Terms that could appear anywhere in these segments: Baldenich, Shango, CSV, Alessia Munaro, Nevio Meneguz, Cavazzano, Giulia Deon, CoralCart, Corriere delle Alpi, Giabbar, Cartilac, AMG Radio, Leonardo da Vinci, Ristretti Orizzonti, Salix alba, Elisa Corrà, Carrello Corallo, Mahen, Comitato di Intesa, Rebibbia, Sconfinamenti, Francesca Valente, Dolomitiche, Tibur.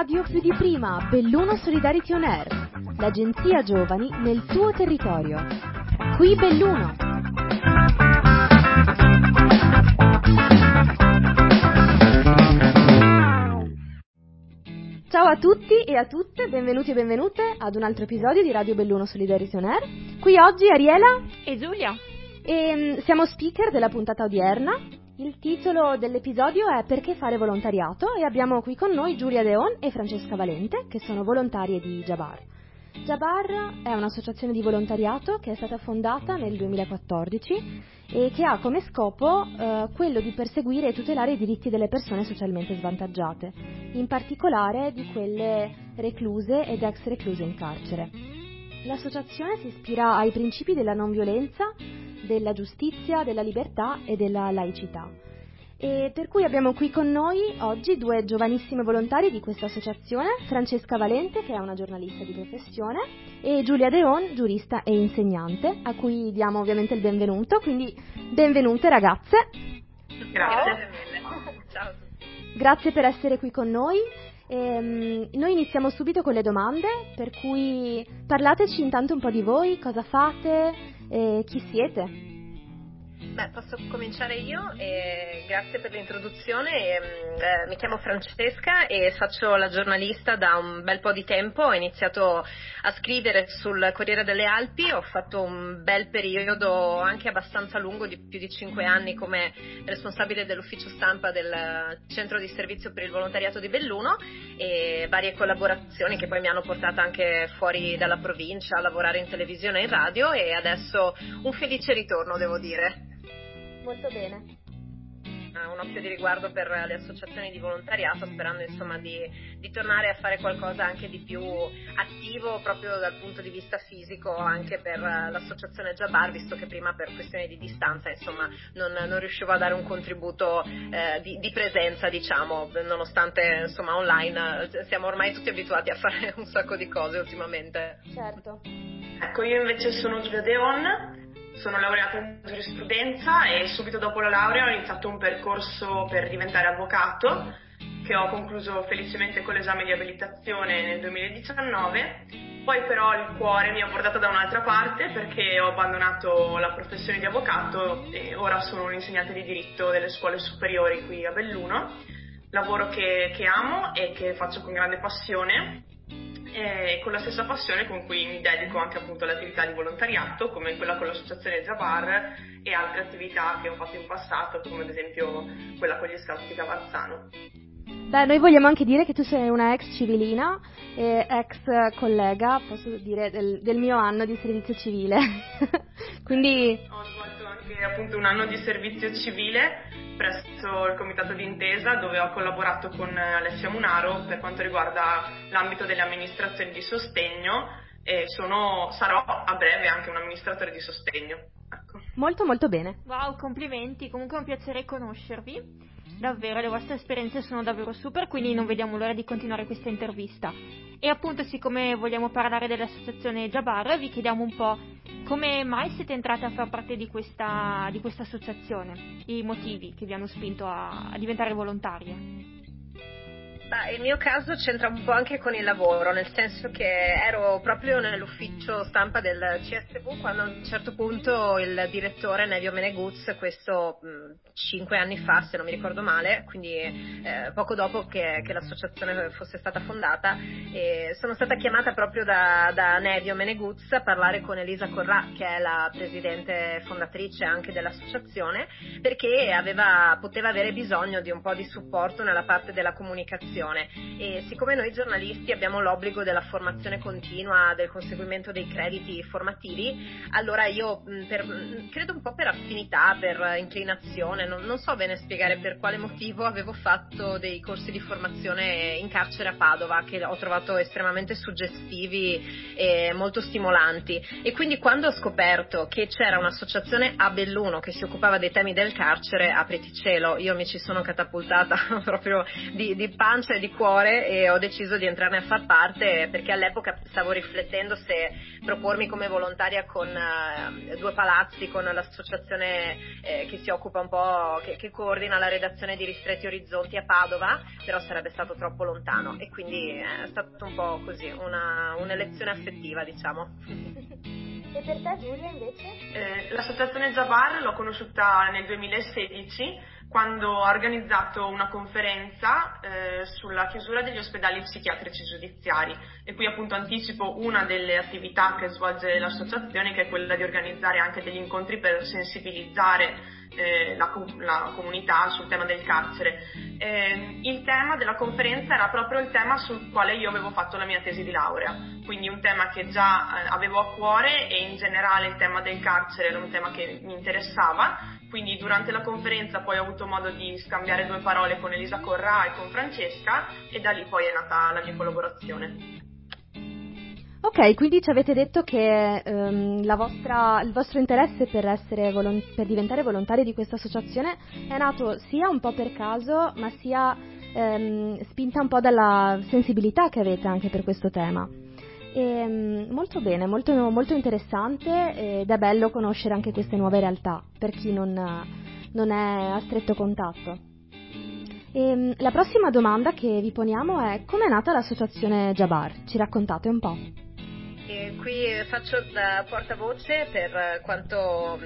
Radio più di prima, Belluno Solidarity On Air, l'agenzia giovani nel tuo territorio. Qui Belluno. Ciao a tutti e a tutte, benvenuti e benvenute ad un altro episodio di Radio Belluno Solidarity On Air. Qui oggi Ariela e Giulia. E siamo speaker della puntata odierna. Il titolo dell'episodio è Perché fare volontariato e abbiamo qui con noi Giulia Deon e Francesca Valente, che sono volontarie di Giabbar. Giabbar è un'associazione di volontariato che è stata fondata nel 2014 e che ha come scopo quello di perseguire e tutelare i diritti delle persone socialmente svantaggiate, in particolare di quelle recluse ed ex recluse in carcere. L'associazione si ispira ai principi della non violenza, della giustizia, della libertà e della laicità. E per cui abbiamo qui con noi oggi due giovanissime volontarie di questa associazione, Francesca Valente, che è una giornalista di professione, e Giulia Deon, giurista e insegnante, a cui diamo ovviamente il benvenuto, quindi benvenute ragazze. Grazie mille. Ciao. Grazie per essere qui con noi. Noi iniziamo subito con le domande, per cui parlateci intanto un po' di voi, cosa fate, chi siete? Beh, posso cominciare io, grazie per l'introduzione, mi chiamo Francesca e faccio la giornalista da un bel po' di tempo, ho iniziato a scrivere sul Corriere delle Alpi, ho fatto un bel periodo anche abbastanza lungo, di più di 5 anni, come responsabile dell'ufficio stampa del centro di servizio per il volontariato di Belluno e varie collaborazioni che poi mi hanno portata anche fuori dalla provincia a lavorare in televisione e in radio, e adesso un felice ritorno, devo dire. Molto bene. Un occhio di riguardo per le associazioni di volontariato, sperando insomma di tornare a fare qualcosa anche di più attivo proprio dal punto di vista fisico anche per l'associazione Giabbar, visto che prima per questioni di distanza insomma non riuscivo a dare un contributo di presenza, diciamo, nonostante insomma online siamo ormai tutti abituati a fare un sacco di cose ultimamente. Certo. Ecco, io invece sono Giulia Deon. Sono laureata in giurisprudenza e subito dopo la laurea ho iniziato un percorso per diventare avvocato che ho concluso felicemente con l'esame di abilitazione nel 2019. Poi però il cuore mi ha portato da un'altra parte perché ho abbandonato la professione di avvocato e ora sono un'insegnante di diritto delle scuole superiori qui a Belluno, lavoro che amo e che faccio con grande passione. E con la stessa passione con cui mi dedico anche appunto all'attività di volontariato, come quella con l'associazione Giabbar e altre attività che ho fatto in passato, come ad esempio quella con gli scout di Cavazzano. Beh, noi vogliamo anche dire che tu sei una ex civilina, ex collega, posso dire, del mio anno di servizio civile. Quindi ho svolto anche appunto un anno di servizio civile presso il Comitato di Intesa, dove ho collaborato con Alessia Munaro per quanto riguarda l'ambito delle amministrazioni di sostegno, e sarò a breve anche un amministratore di sostegno. Ecco. Molto molto bene. Wow, complimenti, comunque è un piacere conoscervi, davvero le vostre esperienze sono davvero super, quindi non vediamo l'ora di continuare questa intervista. E appunto, siccome vogliamo parlare dell'associazione Giabbar, vi chiediamo un po' come mai siete entrate a far parte di questa associazione, i motivi che vi hanno spinto a diventare volontarie. Beh, il mio caso c'entra un po' anche con il lavoro, nel senso che ero proprio nell'ufficio stampa del CSV quando a un certo punto il direttore Nevio Meneguz, questo 5 anni fa se non mi ricordo male, quindi poco dopo che l'associazione fosse stata fondata, sono stata chiamata proprio da Nevio Meneguz a parlare con Elisa Corrà, che è la presidente fondatrice anche dell'associazione, perché poteva avere bisogno di un po' di supporto nella parte della comunicazione. E siccome noi giornalisti abbiamo l'obbligo della formazione continua, del conseguimento dei crediti formativi, allora io credo un po' per affinità, per inclinazione, non so bene spiegare per quale motivo, avevo fatto dei corsi di formazione in carcere a Padova che ho trovato estremamente suggestivi e molto stimolanti, e quindi quando ho scoperto che c'era un'associazione a Belluno che si occupava dei temi del carcere, apriti cielo, io mi ci sono catapultata proprio di pancia sport di cuore e ho deciso di entrarne a far parte, perché all'epoca stavo riflettendo se propormi come volontaria con Due Palazzi, con l'associazione che si occupa un po', che coordina la redazione di Ristretti Orizzonti a Padova, però sarebbe stato troppo lontano e quindi è stato un po' così, un'elezione affettiva, diciamo. E per te, Giulia, invece? L'associazione Giabbar l'ho conosciuta nel 2016, quando ha organizzato una conferenza sulla chiusura degli ospedali psichiatrici giudiziari, e qui appunto anticipo una delle attività che svolge l'associazione, che è quella di organizzare anche degli incontri per sensibilizzare la comunità sul tema del carcere. Il tema della conferenza era proprio il tema sul quale io avevo fatto la mia tesi di laurea, quindi un tema che già avevo a cuore, e in generale il tema del carcere era un tema che mi interessava, quindi durante la conferenza poi ho avuto modo di scambiare due parole con Elisa Corrà e con Francesca, e da lì poi è nata la mia collaborazione. Ok, quindi ci avete detto che il vostro interesse per diventare volontari di questa associazione è nato sia un po' per caso, ma sia spinta un po' dalla sensibilità che avete anche per questo tema. E, molto bene, molto, molto interessante, ed è bello conoscere anche queste nuove realtà per chi non è a stretto contatto. E, la prossima domanda che vi poniamo è: come è nata l'associazione Giabbar? Ci raccontate un po'. Qui faccio da portavoce per quanto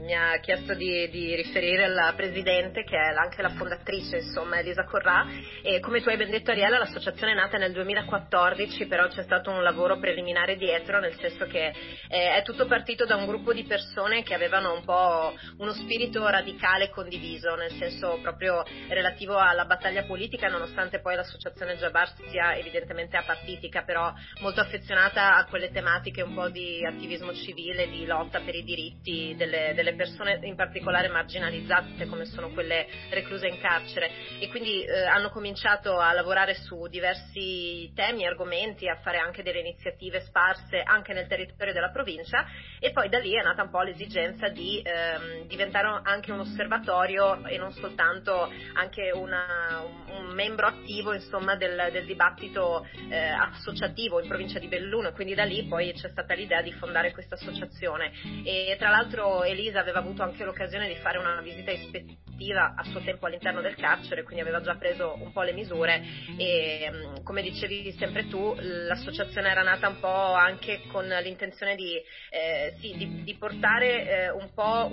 mi ha chiesto di riferire la Presidente, che è anche la fondatrice, insomma, Elisa Corrà. E come tu hai ben detto, Ariella, l'associazione è nata nel 2014, però c'è stato un lavoro preliminare dietro, nel senso che è tutto partito da un gruppo di persone che avevano un po' uno spirito radicale condiviso, nel senso proprio relativo alla battaglia politica, nonostante poi l'associazione Giabbar sia evidentemente apartitica, però molto affezionata a quelle tematiche un po' di attivismo civile, di lotta per i diritti delle persone in particolare marginalizzate, come sono quelle recluse in carcere, e quindi hanno cominciato a lavorare su diversi temi e argomenti, a fare anche delle iniziative sparse anche nel territorio della provincia, e poi da lì è nata un po' l'esigenza di diventare anche un osservatorio e non soltanto anche un membro attivo, insomma, del dibattito associativo in provincia di Belluno. Quindi da lì poi c'è stata l'idea di fondare questa associazione, e tra l'altro Elisa aveva avuto anche l'occasione di fare una visita ispettiva a suo tempo all'interno del carcere, quindi aveva già preso un po' le misure, e come dicevi sempre tu, l'associazione era nata un po' anche con l'intenzione di portare un po'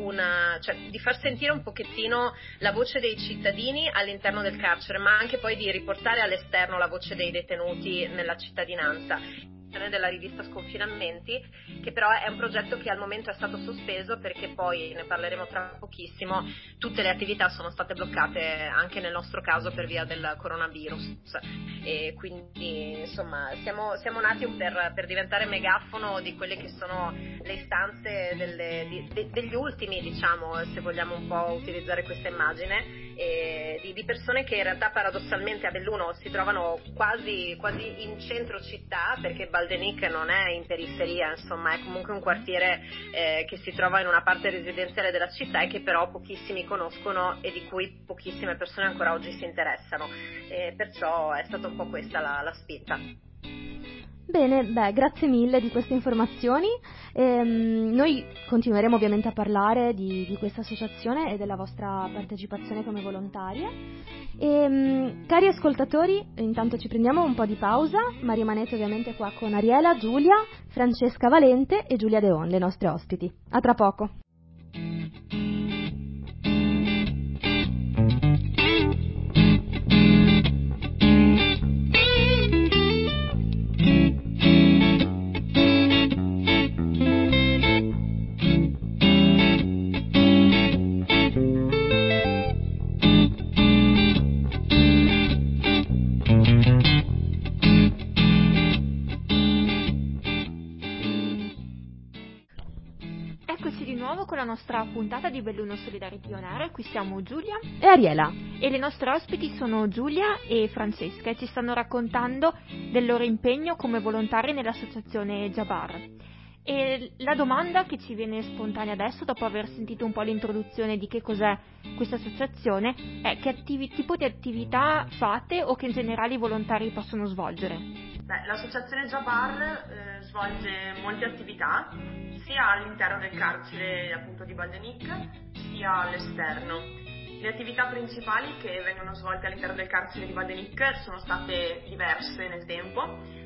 di far sentire un pochettino la voce dei cittadini all'interno del carcere, ma anche poi di riportare all'esterno la voce dei detenuti nella cittadinanza. Della rivista Sconfinamenti, che però è un progetto che al momento è stato sospeso, perché poi ne parleremo tra pochissimo, tutte le attività sono state bloccate anche nel nostro caso per via del coronavirus, e quindi insomma siamo nati per diventare megafono di quelle che sono le istanze degli ultimi, diciamo, se vogliamo un po' utilizzare questa immagine, di persone che in realtà paradossalmente a Belluno si trovano quasi in centro città, perché Baldenich non è in periferia, insomma è comunque un quartiere che si trova in una parte residenziale della città, e che però pochissimi conoscono e di cui pochissime persone ancora oggi si interessano, perciò è stata un po' questa la spinta. Bene, beh, grazie mille di queste informazioni. Noi continueremo ovviamente a parlare di questa associazione e della vostra partecipazione come volontarie. Cari ascoltatori, intanto ci prendiamo un po' di pausa, ma rimanete ovviamente qua con Ariela, Giulia, Francesca Valente e Giulia Deon, le nostre ospiti. A tra poco. La nostra puntata di Belluno Solidarity On Air. Qui siamo Giulia e Ariela, e le nostre ospiti sono Giulia e Francesca, e ci stanno raccontando del loro impegno come volontari nell'associazione Giabbar. E la domanda che ci viene spontanea adesso, dopo aver sentito un po' l'introduzione di che cos'è questa associazione, è che tipo di attività fate o che in generale i volontari possono svolgere? Beh, l'associazione Giabbar svolge molte attività, sia all'interno del carcere appunto di Baldenich, sia all'esterno. Le attività principali che vengono svolte all'interno del carcere di Baldenich sono state diverse nel tempo.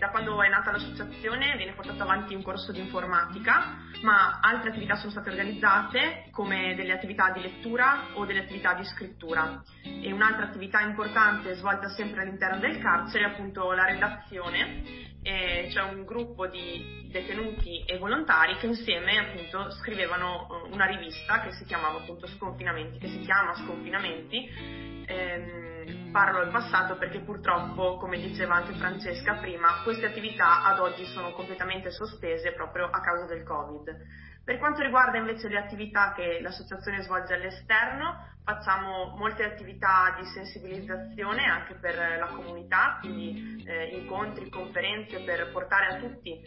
Da quando è nata l'associazione viene portato avanti un corso di informatica, ma altre attività sono state organizzate come delle attività di lettura o delle attività di scrittura. E un'altra attività importante svolta sempre all'interno del carcere è appunto la redazione, c'è un gruppo di detenuti e volontari che insieme appunto scrivevano una rivista che si chiamava appunto Sconfinamenti, che si chiama Sconfinamenti. Parlo al passato perché purtroppo, come diceva anche Francesca prima, queste attività ad oggi sono completamente sospese proprio a causa del Covid. Per quanto riguarda invece le attività che l'associazione svolge all'esterno, facciamo molte attività di sensibilizzazione anche per la comunità, quindi incontri, conferenze per portare a tutti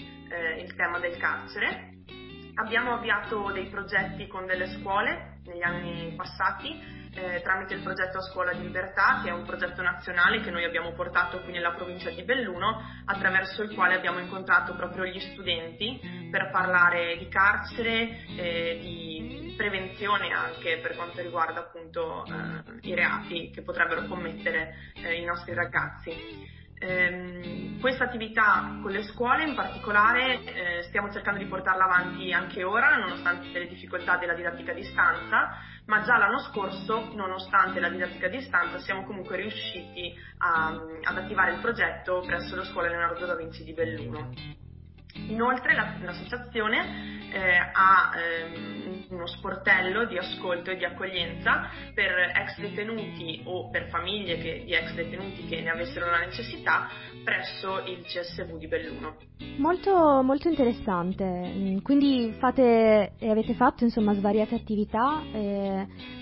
il tema del carcere. Abbiamo avviato dei progetti con delle scuole negli anni passati, tramite il progetto A Scuola di Libertà, che è un progetto nazionale che noi abbiamo portato qui nella provincia di Belluno, attraverso il quale abbiamo incontrato proprio gli studenti per parlare di carcere, di prevenzione anche per quanto riguarda appunto i reati che potrebbero commettere i nostri ragazzi. Questa attività con le scuole in particolare stiamo cercando di portarla avanti anche ora, nonostante le difficoltà della didattica a distanza, ma già l'anno scorso, nonostante la didattica a distanza, siamo comunque riusciti ad attivare il progetto presso la scuola Leonardo da Vinci di Belluno. Inoltre l'associazione ha uno sportello di ascolto e di accoglienza per ex detenuti o per famiglie di ex detenuti che ne avessero la necessità presso il CSV di Belluno. Molto, molto interessante. Quindi fate e avete fatto insomma svariate attività.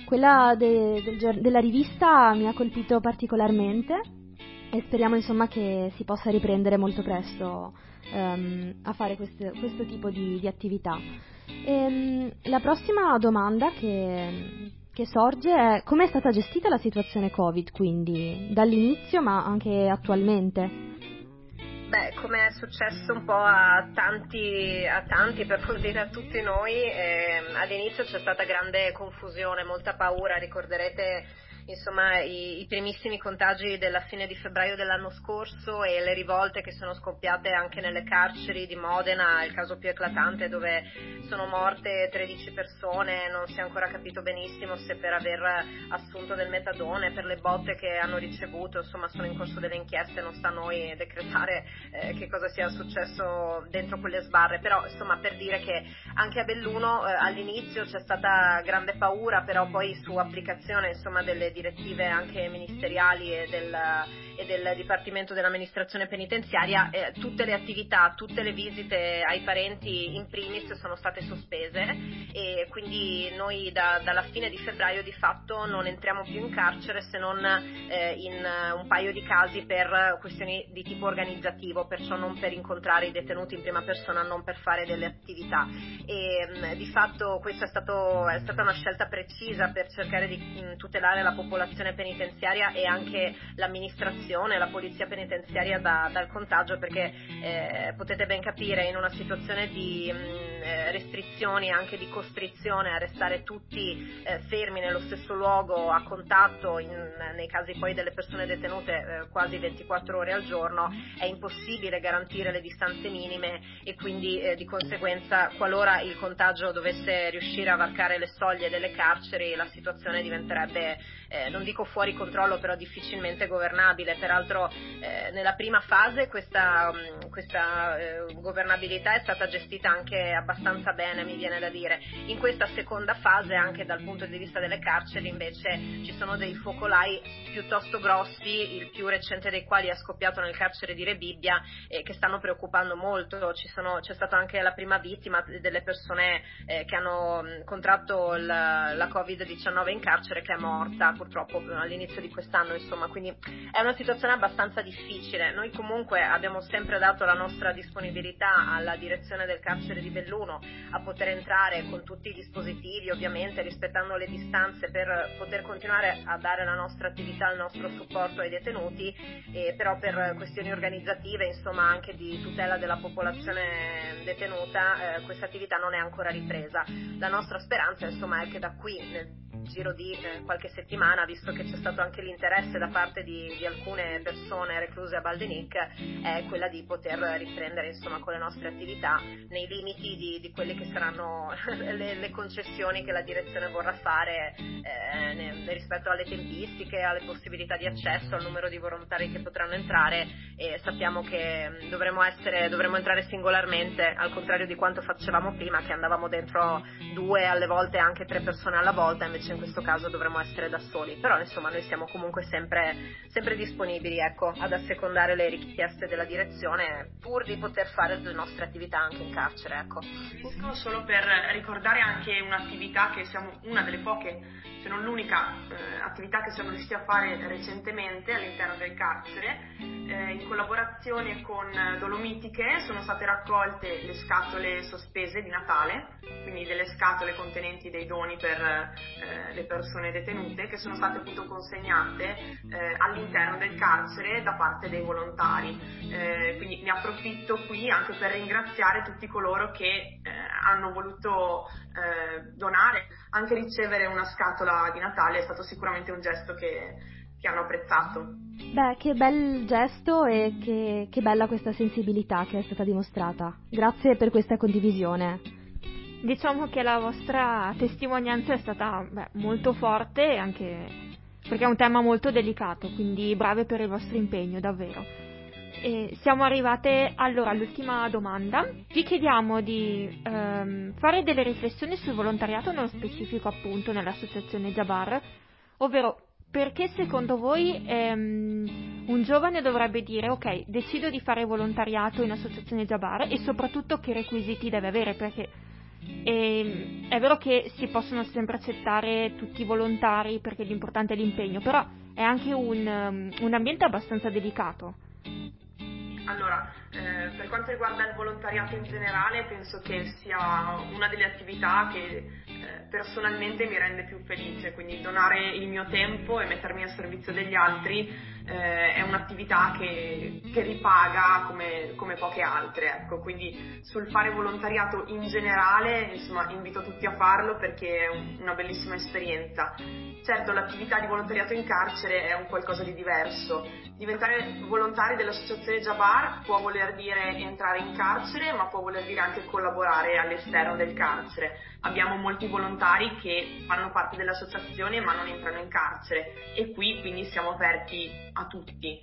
Quella della rivista mi ha colpito particolarmente e speriamo insomma che si possa riprendere molto presto a fare questo tipo di attività. La prossima domanda che sorge è: come è stata gestita la situazione Covid, quindi dall'inizio ma anche attualmente? Beh, come è successo un po' a tanti, per non dire a tutti noi, all'inizio c'è stata grande confusione, molta paura. Ricorderete insomma i primissimi contagi della fine di febbraio dell'anno scorso e le rivolte che sono scoppiate anche nelle carceri di Modena, il caso più eclatante dove sono morte 13 persone, non si è ancora capito benissimo se per aver assunto del metadone, per le botte che hanno ricevuto. Insomma sono in corso delle inchieste, non sta a noi decretare che cosa sia successo dentro quelle sbarre, però insomma per dire che anche a Belluno all'inizio c'è stata grande paura, però poi su applicazione insomma delle direttive anche ministeriali e del Dipartimento dell'Amministrazione Penitenziaria, tutte le attività, tutte le visite ai parenti in primis sono state sospese, e quindi noi dalla fine di febbraio di fatto non entriamo più in carcere se non in un paio di casi per questioni di tipo organizzativo, perciò non per incontrare i detenuti in prima persona, non per fare delle attività. E di fatto questa è stata una scelta precisa per cercare di tutelare la popolazione penitenziaria e anche l'amministrazione, la polizia penitenziaria dal contagio, perché potete ben capire, in una situazione di restrizioni, anche di costrizione a restare tutti fermi nello stesso luogo a contatto, nei casi poi delle persone detenute quasi 24 ore al giorno, è impossibile garantire le distanze minime, e quindi di conseguenza, qualora il contagio dovesse riuscire a varcare le soglie delle carceri, la situazione diventerebbe non dico fuori controllo, però difficilmente governabile. Peraltro nella prima fase questa governabilità è stata gestita anche abbastanza bene, mi viene da dire. In questa seconda fase, anche dal punto di vista delle carceri, invece ci sono dei focolai piuttosto grossi, il più recente dei quali è scoppiato nel carcere di Rebibbia, che stanno preoccupando molto. C'è stata anche la prima vittima delle persone che hanno contratto la Covid-19 in carcere, che è morta purtroppo all'inizio di quest'anno, insomma, quindi è una situazione abbastanza difficile. Noi comunque abbiamo sempre dato la nostra disponibilità alla direzione del carcere di Belluno a poter entrare con tutti i dispositivi, ovviamente rispettando le distanze, per poter continuare a dare la nostra attività, il nostro supporto ai detenuti, però per questioni organizzative, insomma anche di tutela della popolazione detenuta, questa attività non è ancora ripresa. La nostra speranza, insomma, è che da qui, nel giro di qualche settimana, visto che c'è stato anche l'interesse da parte di alcune persone recluse a Baldenich, è quella di poter riprendere, insomma, con le nostre attività nei limiti di quelle che saranno le concessioni che la direzione vorrà fare rispetto alle tempistiche, alle possibilità di accesso, al numero di volontari che potranno entrare. E sappiamo che dovremo entrare singolarmente, al contrario di quanto facevamo prima, che andavamo dentro due, alle volte anche tre persone alla volta, invece in questo caso dovremo essere da soli. Però insomma noi siamo comunque sempre disponibili, ecco, ad assecondare le richieste della direzione, pur di poter fare le nostre attività anche in carcere, ecco. Solo per ricordare anche un'attività che siamo una delle poche, se non l'unica, attività che siamo riusciti a fare recentemente all'interno del carcere, in collaborazione con Dolomitiche sono state raccolte le scatole sospese di Natale, quindi delle scatole contenenti dei doni per le persone detenute, che sono state appunto consegnate all'interno del carcere da parte dei volontari. Quindi ne approfitto qui anche per ringraziare tutti coloro che hanno voluto donare. Anche ricevere una scatola di Natale è stato sicuramente un gesto che hanno apprezzato. Beh, che bel gesto e che bella questa sensibilità che è stata dimostrata. Grazie per questa condivisione. Diciamo che la vostra testimonianza è stata molto forte, anche perché è un tema molto delicato, quindi brave per il vostro impegno, davvero. E siamo arrivate allora all'ultima domanda. Vi chiediamo di fare delle riflessioni sul volontariato, nello specifico appunto nell'associazione Giabbar, ovvero perché secondo voi un giovane dovrebbe dire ok, decido di fare volontariato in associazione Giabbar, e soprattutto che requisiti deve avere, perché è vero che si possono sempre accettare tutti i volontari perché l'importante è l'impegno, però è anche un ambiente abbastanza delicato. Allora, per quanto riguarda il volontariato in generale, penso che sia una delle attività che personalmente mi rende più felice, quindi donare il mio tempo e mettermi al servizio degli altri è un'attività che ripaga come poche altre, ecco. Quindi sul fare volontariato in generale, insomma, invito tutti a farlo perché è una bellissima esperienza. Certo, l'attività di volontariato in carcere è un qualcosa di diverso. Diventare volontari dell'associazione Giabbar può voler dire entrare in carcere, ma può voler dire anche collaborare all'esterno del carcere. Abbiamo molti volontari che fanno parte dell'associazione ma non entrano in carcere, e qui quindi siamo aperti a tutti,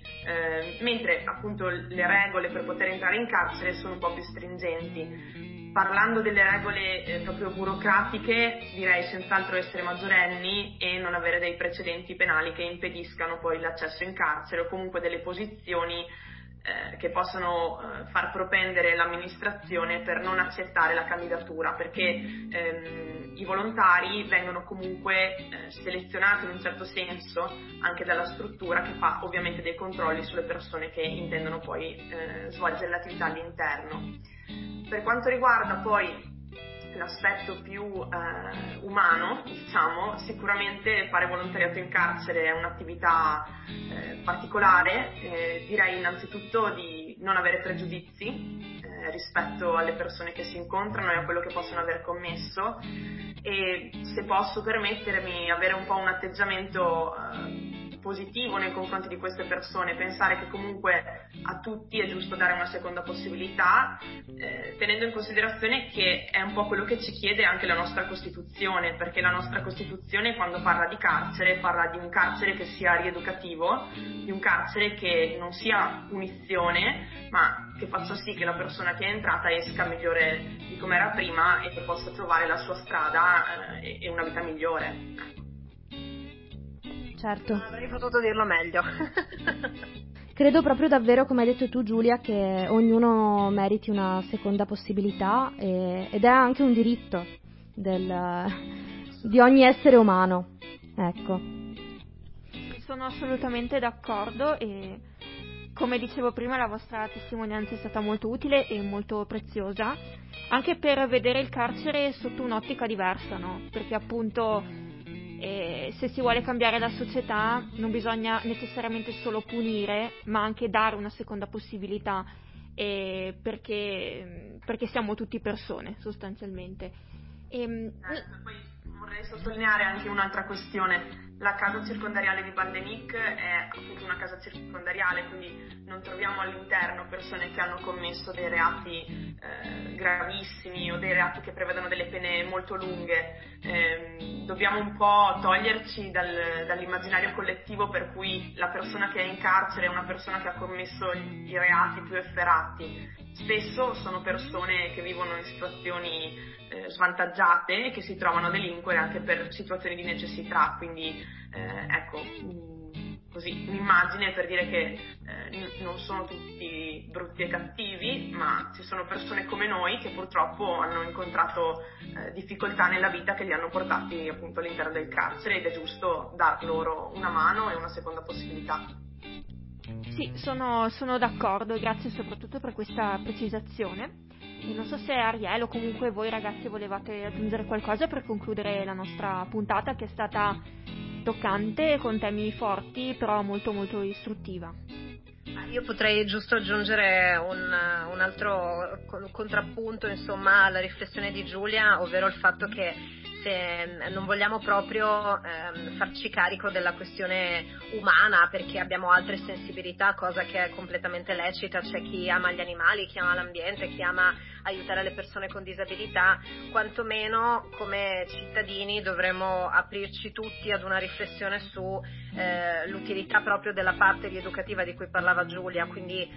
mentre appunto le regole per poter entrare in carcere sono un po' più stringenti. Parlando delle regole proprio burocratiche, direi senz'altro essere maggiorenni e non avere dei precedenti penali che impediscano poi l'accesso in carcere, o comunque delle posizioni che possono far propendere l'amministrazione per non accettare la candidatura, perché i volontari vengono comunque selezionati in un certo senso anche dalla struttura, che fa ovviamente dei controlli sulle persone che intendono poi svolgere l'attività all'interno. Per quanto riguarda poi l'aspetto più umano, diciamo, sicuramente fare volontariato in carcere è un'attività particolare, direi innanzitutto di non avere pregiudizi rispetto alle persone che si incontrano e a quello che possono aver commesso, e se posso permettermi avere un po' un atteggiamento positivo nei confronti di queste persone, pensare che comunque a tutti è giusto dare una seconda possibilità, tenendo in considerazione che è un po' quello che ci chiede anche la nostra Costituzione, perché la nostra Costituzione, quando parla di carcere, parla di un carcere che sia rieducativo, di un carcere che non sia punizione, ma che faccia sì che la persona che è entrata esca migliore di come era prima e che possa trovare la sua strada e una vita migliore. certo. Non avrei potuto dirlo meglio. Credo proprio davvero, come hai detto tu Giulia, che ognuno meriti una seconda possibilità ed è anche un diritto di ogni essere umano, ecco. Sono assolutamente d'accordo e come dicevo prima la vostra testimonianza è stata molto utile e molto preziosa, anche per vedere il carcere sotto un'ottica diversa, no? Perché appunto... E se si vuole cambiare la società non bisogna necessariamente solo punire, ma anche dare una seconda possibilità, perché siamo tutti persone sostanzialmente. Poi vorrei sottolineare anche un'altra questione: la casa circondariale di Baldenich è appunto una casa circondariale, quindi non troviamo all'interno persone che hanno commesso dei reati gravissimi o dei reati che prevedono delle pene molto lunghe. Dobbiamo un po' toglierci dall'immaginario collettivo per cui la persona che è in carcere è una persona che ha commesso i reati più efferati. Spesso sono persone che vivono in situazioni svantaggiate e che si trovano a delinquere anche per situazioni di necessità, quindi così un'immagine per dire che non sono tutti brutti e cattivi, ma ci sono persone come noi che purtroppo hanno incontrato difficoltà nella vita che li hanno portati appunto all'interno del carcere, ed è giusto dar loro una mano e una seconda possibilità. Sì, sono d'accordo, grazie soprattutto per questa precisazione. E non so se Ariel o comunque voi ragazzi volevate aggiungere qualcosa per concludere la nostra puntata, che è stata toccante, con temi forti, però molto molto istruttiva. Io potrei giusto aggiungere un altro contrappunto, insomma, alla riflessione di Giulia, ovvero il fatto che se non vogliamo proprio farci carico della questione umana, perché abbiamo altre sensibilità, cosa che è completamente lecita, c'è chi ama gli animali, chi ama l'ambiente, chi ama aiutare le persone con disabilità, quantomeno come cittadini dovremmo aprirci tutti ad una riflessione su l'utilità proprio della parte rieducativa di cui parlava Giulia, quindi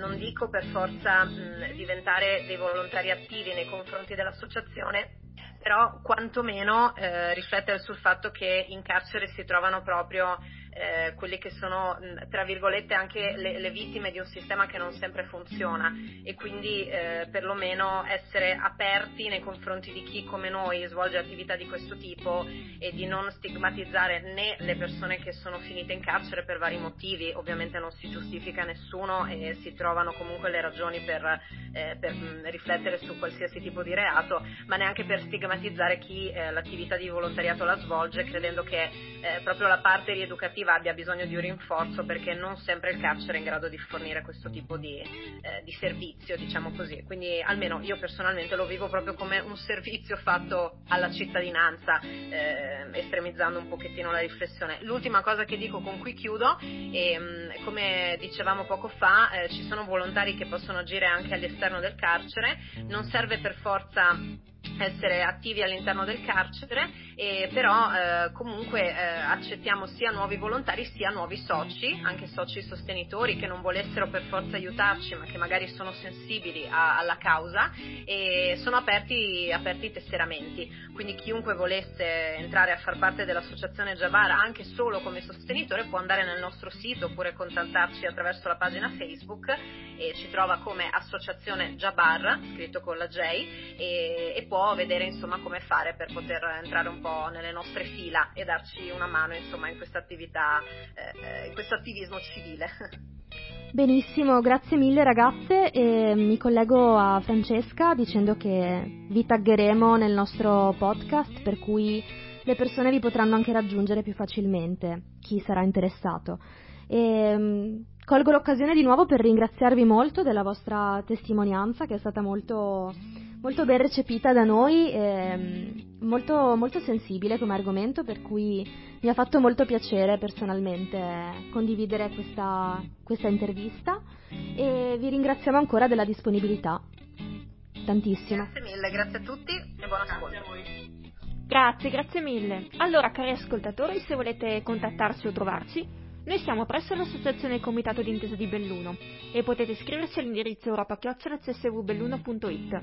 non dico per forza diventare dei volontari attivi nei confronti dell'associazione, però quantomeno riflettere sul fatto che in carcere si trovano proprio quelli che sono, tra virgolette, anche le vittime di un sistema che non sempre funziona, e quindi perlomeno essere aperti nei confronti di chi come noi svolge attività di questo tipo, e di non stigmatizzare né le persone che sono finite in carcere per vari motivi, ovviamente non si giustifica nessuno e si trovano comunque le ragioni per riflettere su qualsiasi tipo di reato, ma neanche per stigmatizzare chi l'attività di volontariato la svolge, credendo che proprio la parte rieducativa abbia bisogno di un rinforzo, perché non sempre il carcere è in grado di fornire questo tipo di servizio, diciamo così. Quindi almeno io personalmente lo vivo proprio come un servizio fatto alla cittadinanza, estremizzando un pochettino la riflessione. L'ultima cosa che dico, con cui chiudo, e come dicevamo poco fa, ci sono volontari che possono agire anche all'esterno del carcere, non serve per forza essere attivi all'interno del carcere, e però comunque accettiamo sia nuovi volontari sia nuovi soci, anche soci sostenitori che non volessero per forza aiutarci, ma che magari sono sensibili alla causa, e sono aperti i tesseramenti, quindi chiunque volesse entrare a far parte dell'associazione Giabbar anche solo come sostenitore può andare nel nostro sito oppure contattarci attraverso la pagina Facebook, e ci trova come associazione Giabbar, scritto con la J, e può vedere insomma come fare per poter entrare un po' nelle nostre fila e darci una mano insomma in questa attività, in questo attivismo civile. Benissimo, grazie mille ragazze, e mi collego a Francesca dicendo che vi taggeremo nel nostro podcast, per cui le persone vi potranno anche raggiungere più facilmente, chi sarà interessato. E colgo l'occasione di nuovo per ringraziarvi molto della vostra testimonianza, che è stata molto molto ben recepita da noi, molto, molto sensibile come argomento, per cui mi ha fatto molto piacere personalmente condividere questa intervista, e vi ringraziamo ancora della disponibilità, tantissimo. Grazie mille, grazie a tutti e buon ascolto a voi. Grazie mille. Allora, cari ascoltatori, se volete contattarci o trovarci, noi siamo presso l'associazione Comitato di Intesa di Belluno e potete iscriverci all'indirizzo europa@csvbelluno.it.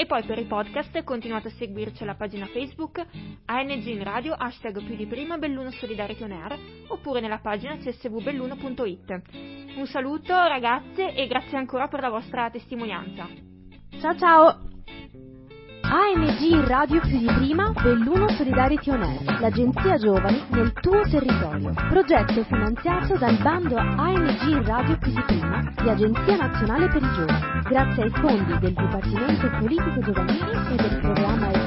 E poi per i podcast continuate a seguirci alla pagina Facebook ANG in Radio # più di prima Belluno Solidarity On Air oppure nella pagina csvbelluno.it. Un saluto ragazze e grazie ancora per la vostra testimonianza. Ciao ciao! AMG Radio più di prima Belluno Solidarity On Air, l'agenzia giovani nel tuo territorio. Progetto finanziato dal bando AMG Radio più di prima di Agenzia Nazionale per i Giovani, grazie ai fondi del Dipartimento Politico Giovanile e del programma